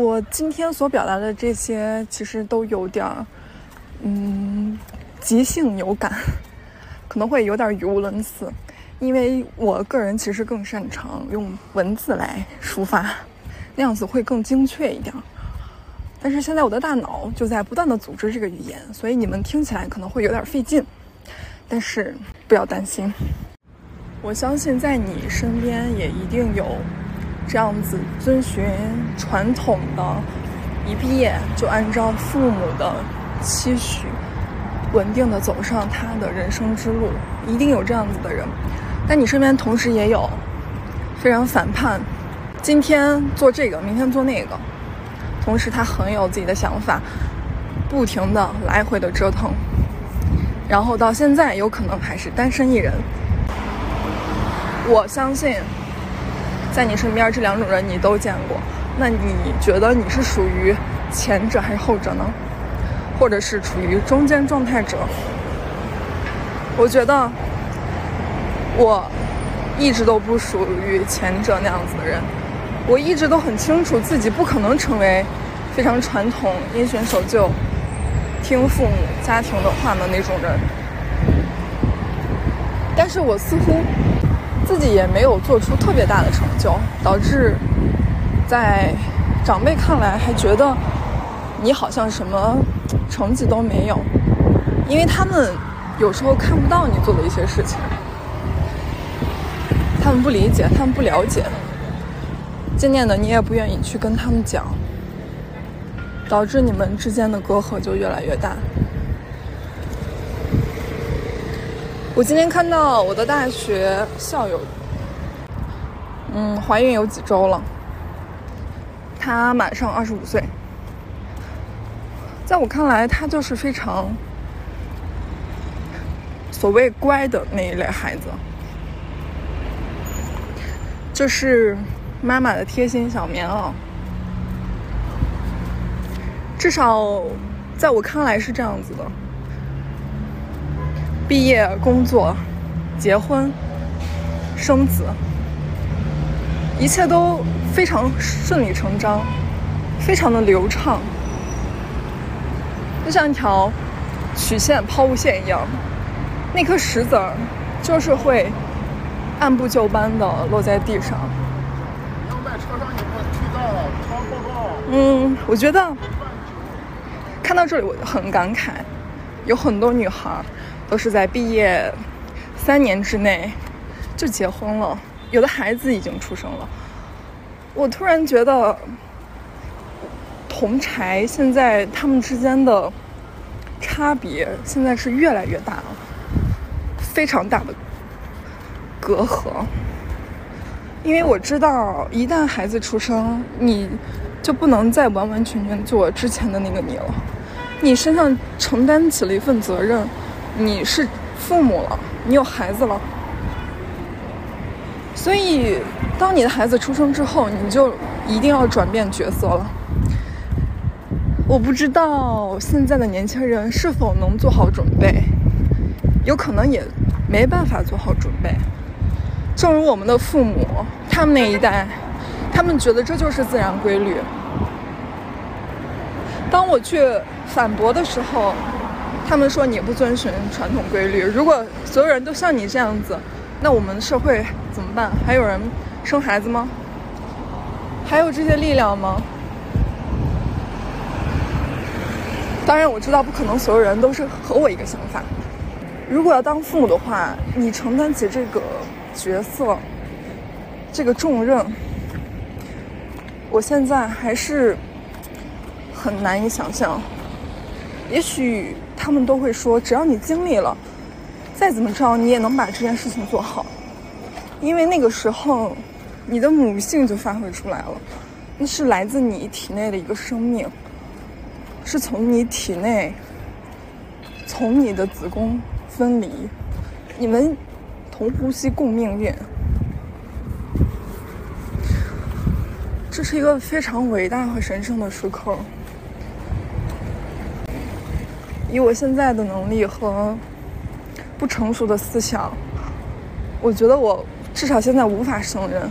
我今天所表达的这些其实都有点即兴有感，可能会有点语无伦次，因为我个人其实更擅长用文字来抒发，那样子会更精确一点。但是现在我的大脑就在不断的组织这个语言，所以你们听起来可能会有点费劲，但是不要担心，我相信在你身边也一定有这样子遵循传统的，一毕业就按照父母的期许稳定的走上他的人生之路，一定有这样子的人。但你身边同时也有非常反叛，今天做这个明天做那个，同时他很有自己的想法，不停的来回的折腾，然后到现在有可能还是单身一人。我相信在你身边这两种人你都见过，那你觉得你是属于前者还是后者呢？或者是处于中间状态者？我觉得我一直都不属于前者那样子的人，我一直都很清楚自己不可能成为非常传统因循守旧听父母家庭的话的那种人，但是我似乎自己也没有做出特别大的成就，导致在长辈看来还觉得你好像什么成绩都没有，因为他们有时候看不到你做的一些事情，他们不理解，他们不了解，渐渐的你也不愿意去跟他们讲，导致你们之间的隔阂就越来越大。我今天看到我的大学校友怀孕有几周了，她马上25岁，在我看来她就是非常所谓乖的那一类孩子，就是妈妈的贴心小棉袄，至少在我看来是这样子的。毕业、工作、结婚、生子，一切都非常顺理成章，非常的流畅，就像一条曲线、抛物线一样，那颗石子儿就是会按部就班的落在地上。我觉得看到这里我很感慨，有很多女孩都是在毕业3年之内就结婚了，有的孩子已经出生了。我突然觉得同柴现在他们之间的差别现在是越来越大了，非常大的隔阂。因为我知道一旦孩子出生，你就不能再完完全全做之前的那个你了，你身上承担起了一份责任，你是父母了，你有孩子了，所以当你的孩子出生之后，你就一定要转变角色了。我不知道现在的年轻人是否能做好准备，有可能也没办法做好准备，正如我们的父母他们那一代，他们觉得这就是自然规律。当我去反驳的时候，他们说你不遵循传统规律，如果所有人都像你这样子，那我们社会怎么办？还有人生孩子吗？还有这些力量吗？当然我知道不可能所有人都是和我一个想法，如果要当父母的话，你承担起这个角色，这个重任，我现在还是很难以想象。也许他们都会说，只要你经历了，再怎么着你也能把这件事情做好，因为那个时候你的母性就发挥出来了，那是来自你体内的一个生命，是从你体内，从你的子宫分离，你们同呼吸共命运，这是一个非常伟大和神圣的时刻。以我现在的能力和不成熟的思想，我觉得我至少现在无法胜任，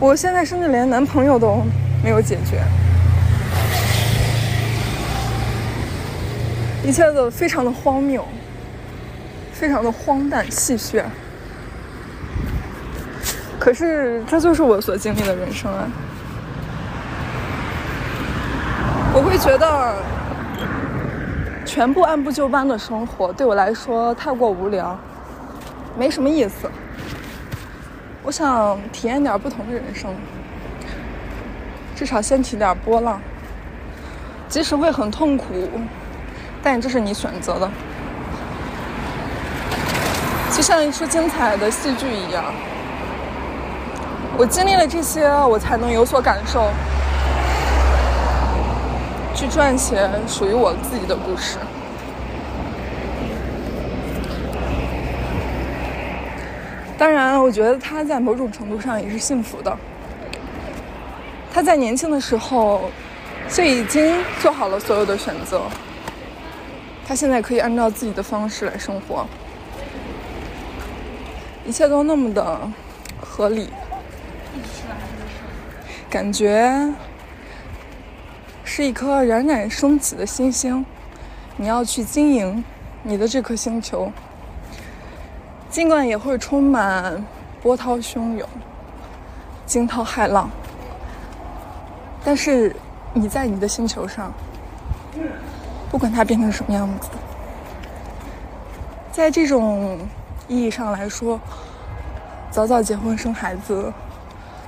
我现在甚至连男朋友都没有解决，一切都非常的荒谬，非常的荒诞戏谑。可是这就是我所经历的人生啊！我会觉得全部按部就班的生活对我来说太过无聊，没什么意思。我想体验点不同的人生，至少掀起点波浪，即使会很痛苦，但这是你选择的。就像一出精彩的戏剧一样，我经历了这些，我才能有所感受，去撰写属于我自己的故事。当然，我觉得他在某种程度上也是幸福的。他在年轻的时候就已经做好了所有的选择，他现在可以按照自己的方式来生活，一切都那么的合理，感觉是一颗冉冉升起的新星，你要去经营你的这颗星球。尽管也会充满波涛汹涌、惊涛骇浪，但是你在你的星球上，不管它变成什么样子，在这种意义上来说，早早结婚生孩子、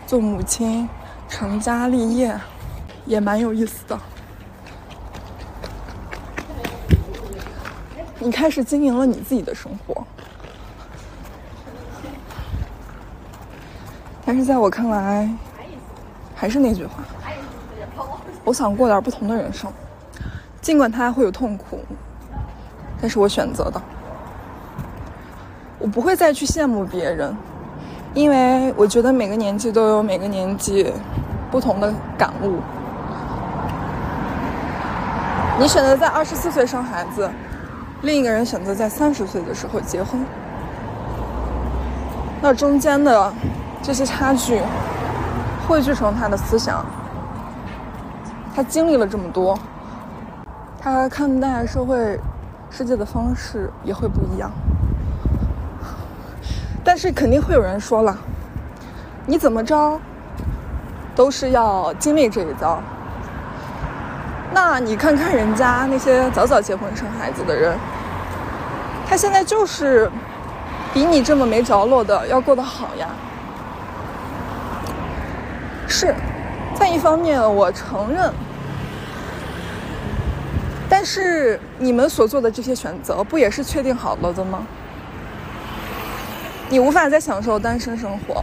做母亲、成家立业，也蛮有意思的。你开始经营了你自己的生活。但是在我看来，还是那句话，我想过点不同的人生，尽管它会有痛苦，但是我选择的。我不会再去羡慕别人，因为我觉得每个年纪都有每个年纪不同的感悟。你选择在24岁生孩子，另一个人选择在30岁的时候结婚，那中间的这些差距汇聚成他的思想，他经历了这么多，他看待社会世界的方式也会不一样。但是肯定会有人说了，你怎么着都是要经历这一遭，那你看看人家那些早早结婚生孩子的人，他现在就是比你这么没着落的要过得好呀。是，在一方面我承认，但是你们所做的这些选择不也是确定好了的吗？你无法再享受单身生活，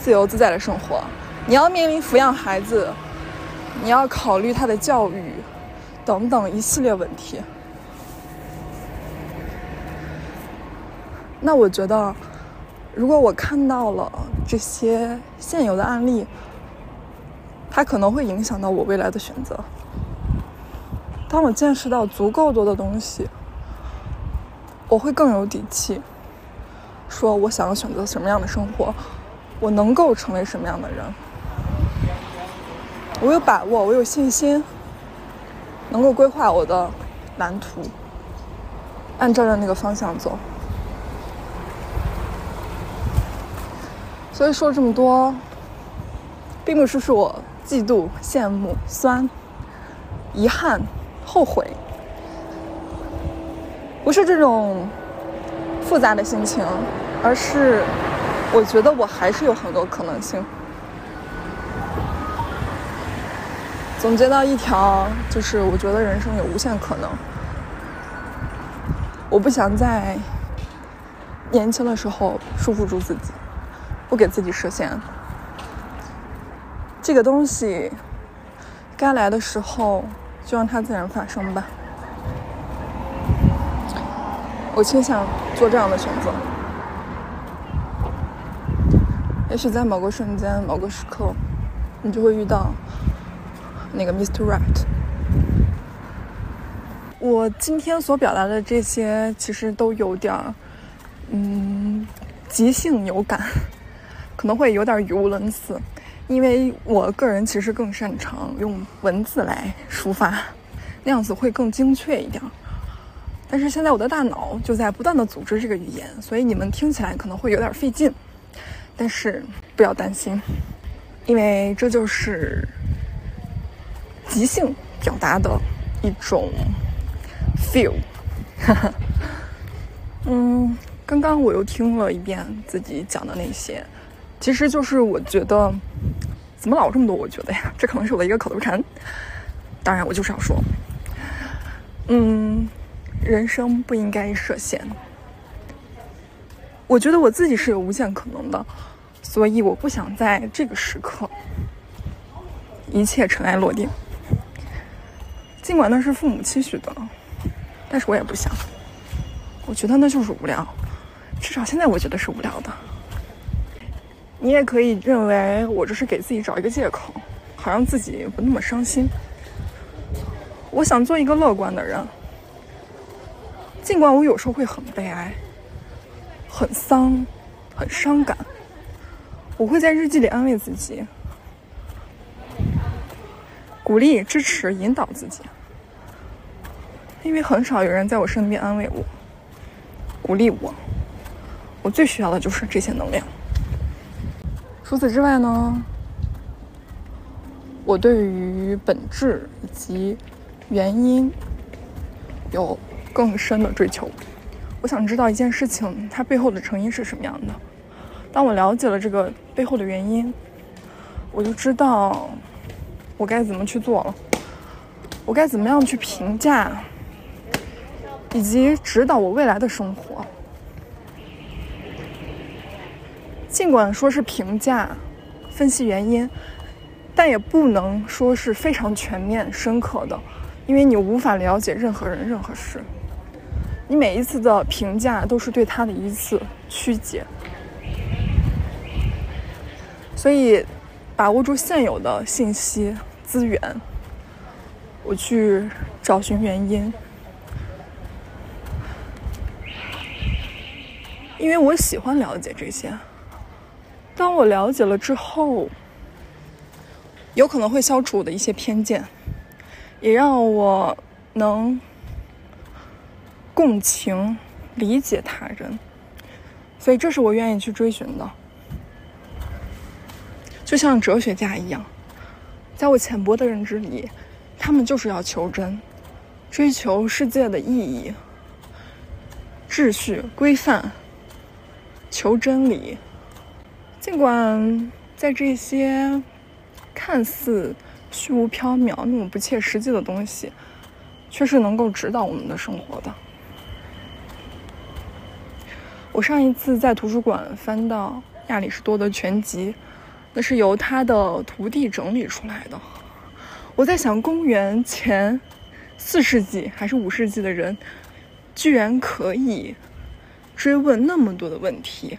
自由自在的生活，你要面临抚养孩子，你要考虑他的教育等等一系列问题。那我觉得，如果我看到了这些现有的案例，它可能会影响到我未来的选择。当我见识到足够多的东西，我会更有底气，说我想要选择什么样的生活，我能够成为什么样的人。我有把握，我有信心，能够规划我的蓝图，按照着那个方向走。所以说这么多，并不是我嫉妒、羡慕、酸、遗憾、后悔，不是这种复杂的心情，而是我觉得我还是有很多可能性。总结到一条，就是我觉得人生有无限可能。我不想在年轻的时候束缚住自己，不给自己设限。这个东西该来的时候就让它自然发生吧。我倾向做这样的选择，也许在某个瞬间、某个时刻，你就会遇到那个 Mr. Right。 我今天所表达的这些其实都有点即兴有感，可能会有点语无伦次，因为我个人其实更擅长用文字来抒发，那样子会更精确一点。但是现在我的大脑就在不断的组织这个语言，所以你们听起来可能会有点费劲，但是不要担心，因为这就是即兴表达的一种 feel。 刚刚我又听了一遍自己讲的那些，其实就是我觉得怎么老这么多我觉得呀，这可能是我的一个口头禅，当然我就是要说，人生不应该设限。我觉得我自己是有无限可能的，所以我不想在这个时刻一切尘埃落定，尽管那是父母期许的，但是我也不想，我觉得那就是无聊，至少现在我觉得是无聊的。你也可以认为我这是给自己找一个借口，好让自己不那么伤心。我想做一个乐观的人，尽管我有时候会很悲哀，很丧，很伤感，我会在日记里安慰自己，鼓励、支持、引导自己，因为很少有人在我身边安慰我、鼓励我，我最需要的就是这些能量。除此之外呢，我对于本质以及原因有更深的追求，我想知道一件事情它背后的成因是什么样的。当我了解了这个背后的原因，我就知道我该怎么去做了，我该怎么样去评价以及指导我未来的生活。尽管说是评价、分析原因，但也不能说是非常全面深刻的，因为你无法了解任何人、任何事。你每一次的评价都是对他的一次曲解，所以把握住现有的信息资源，我去找寻原因。因为我喜欢了解这些，当我了解了之后，有可能会消除我的一些偏见，也让我能共情、理解他人，所以这是我愿意去追寻的。就像哲学家一样，在我浅薄的认知里，他们就是要求真，追求世界的意义、秩序、规范，求真理。尽管在这些看似虚无缥缈、那么不切实际的东西，却是能够指导我们的生活的。我上一次在图书馆翻到亚里士多德全集，那是由他的徒弟整理出来的。我在想，公元前4世纪还是5世纪的人，居然可以追问那么多的问题，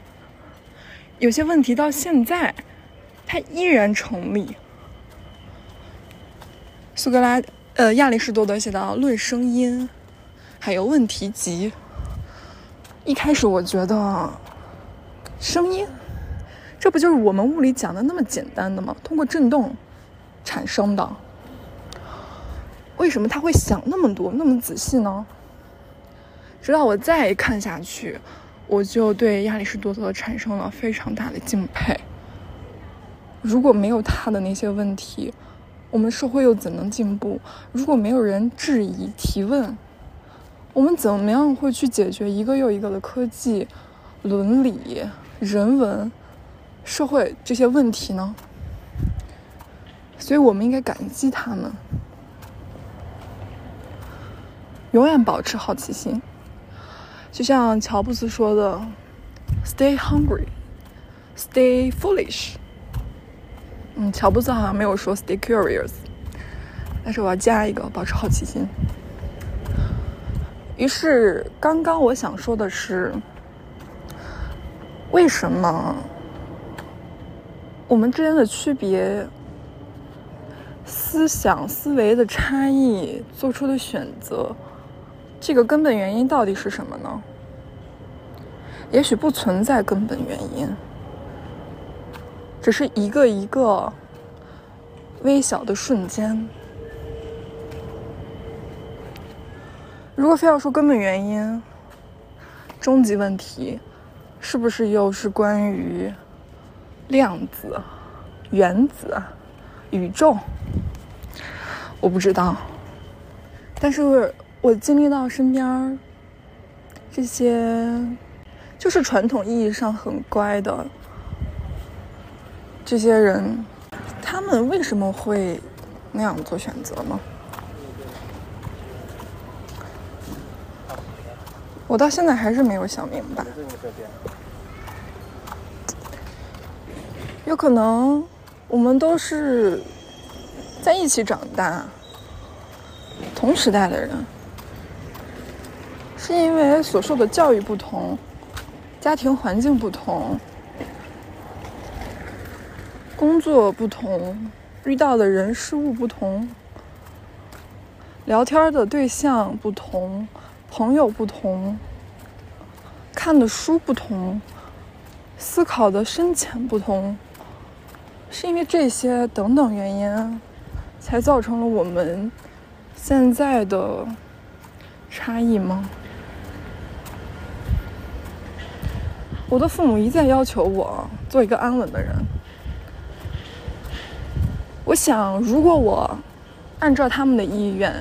有些问题到现在它依然成立。亚里士多德写到论声音，还有问题集。一开始我觉得声音，这不就是我们物理讲的那么简单的吗？通过振动产生的。为什么他会想那么多，那么仔细呢？直到我再看下去，我就对亚里士多德产生了非常大的敬佩。如果没有他的那些问题，我们社会又怎能进步？如果没有人质疑、提问，我们怎么样会去解决一个又一个的科技、伦理、人文、社会这些问题呢？所以我们应该感激他们，永远保持好奇心。就像乔布斯说的 Stay hungry, Stay foolish。乔布斯好像没有说 stay curious， 但是我要加一个保持好奇心。于是刚刚我想说的是，为什么我们之间的区别、思想思维的差异、做出的选择，这个根本原因到底是什么呢？也许不存在根本原因，只是一个一个微小的瞬间。如果非要说根本原因，终极问题是不是又是关于量子、原子、宇宙？我不知道，但是我经历到身边这些就是传统意义上很乖的这些人，他们为什么会那样做选择呢？我到现在还是没有想明白。有可能我们都是在一起长大，同时代的人，是因为所受的教育不同，家庭环境不同，工作不同，遇到的人事物不同，聊天的对象不同，朋友不同，看的书不同，思考的深浅不同，是因为这些等等原因才造成了我们现在的差异吗？我的父母一再要求我做一个安稳的人，我想如果我按照他们的意愿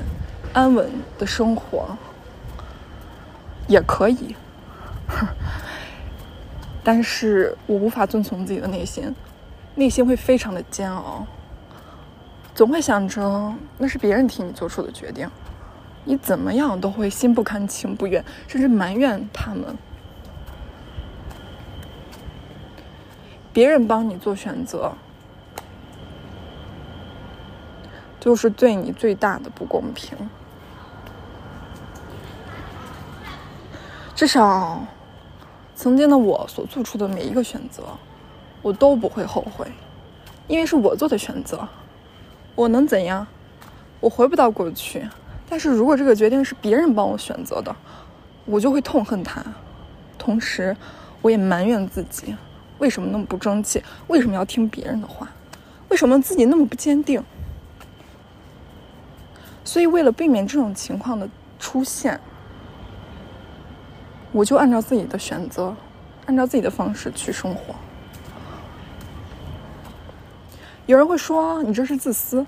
安稳的生活也可以，但是我无法遵从自己的内心，内心会非常的煎熬，总会想着那是别人替你做出的决定，你怎么样都会心不甘情不愿，甚至埋怨他们。别人帮你做选择，就是对你最大的不公平。至少，曾经的我所做出的每一个选择，我都不会后悔，因为是我做的选择。我能怎样？我回不到过去，但是如果这个决定是别人帮我选择的，我就会痛恨他，同时我也埋怨自己，为什么那么不争气，为什么要听别人的话，为什么自己那么不坚定。所以为了避免这种情况的出现，我就按照自己的选择，按照自己的方式去生活。有人会说你这是自私，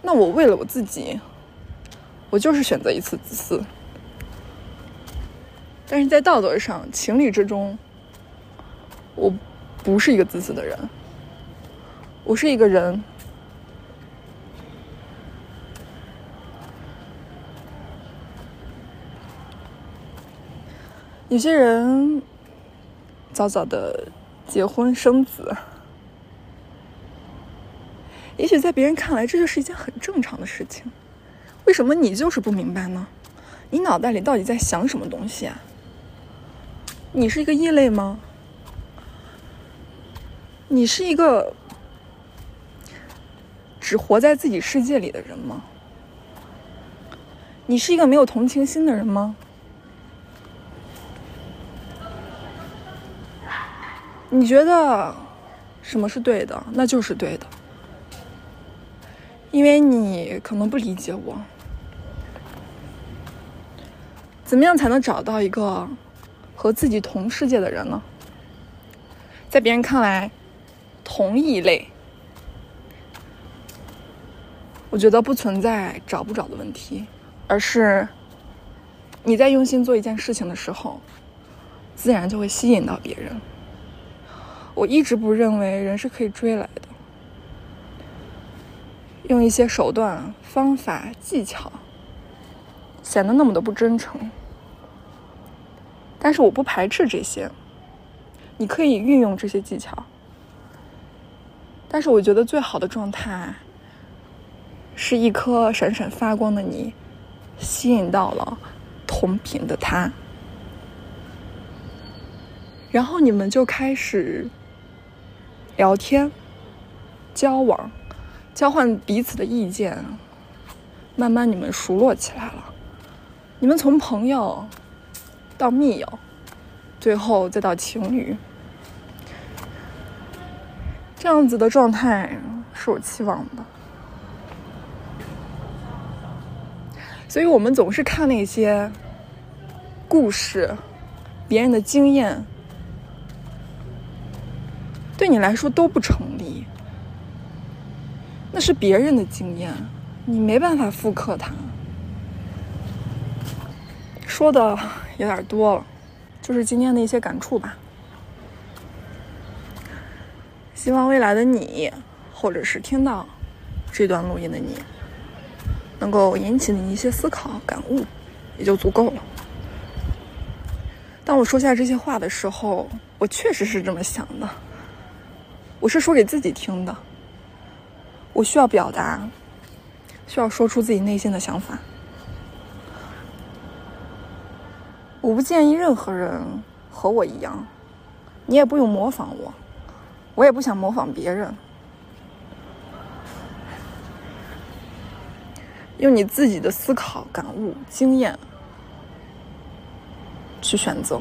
那我为了我自己，我就是选择一次自私。但是在道德上，情理之中，我不是一个自私的人，我是一个人，有些人早早的结婚生子，也许在别人看来这就是一件很正常的事情，为什么你就是不明白呢？你脑袋里到底在想什么东西啊？你是一个异类吗？你是一个只活在自己世界里的人吗？你是一个没有同情心的人吗？你觉得什么是对的，那就是对的，因为你可能不理解我。怎么样才能找到一个和自己同世界的人呢？在别人看来，同一类，我觉得不存在找不找的问题，而是你在用心做一件事情的时候，自然就会吸引到别人。我一直不认为人是可以追来的，用一些手段、方法、技巧显得那么的不真诚，但是我不排斥这些，你可以运用这些技巧，但是我觉得最好的状态是一颗闪闪发光的你吸引到了同频的他，然后你们就开始聊天、交往，交换彼此的意见，慢慢你们熟络起来了。你们从朋友到密友，最后再到情侣，这样子的状态是我期望的。所以我们总是看那些故事，别人的经验，对你来说都不成立，那是别人的经验，你没办法复刻它。说的有点多了，就是今天的一些感触吧。希望未来的你，或者是听到这段录音的你，能够引起你一些思考感悟，也就足够了。当我说下这些话的时候，我确实是这么想的，我是说给自己听的，我需要表达，需要说出自己内心的想法。我不建议任何人和我一样，你也不用模仿我，我也不想模仿别人，用你自己的思考、感悟、经验去选择。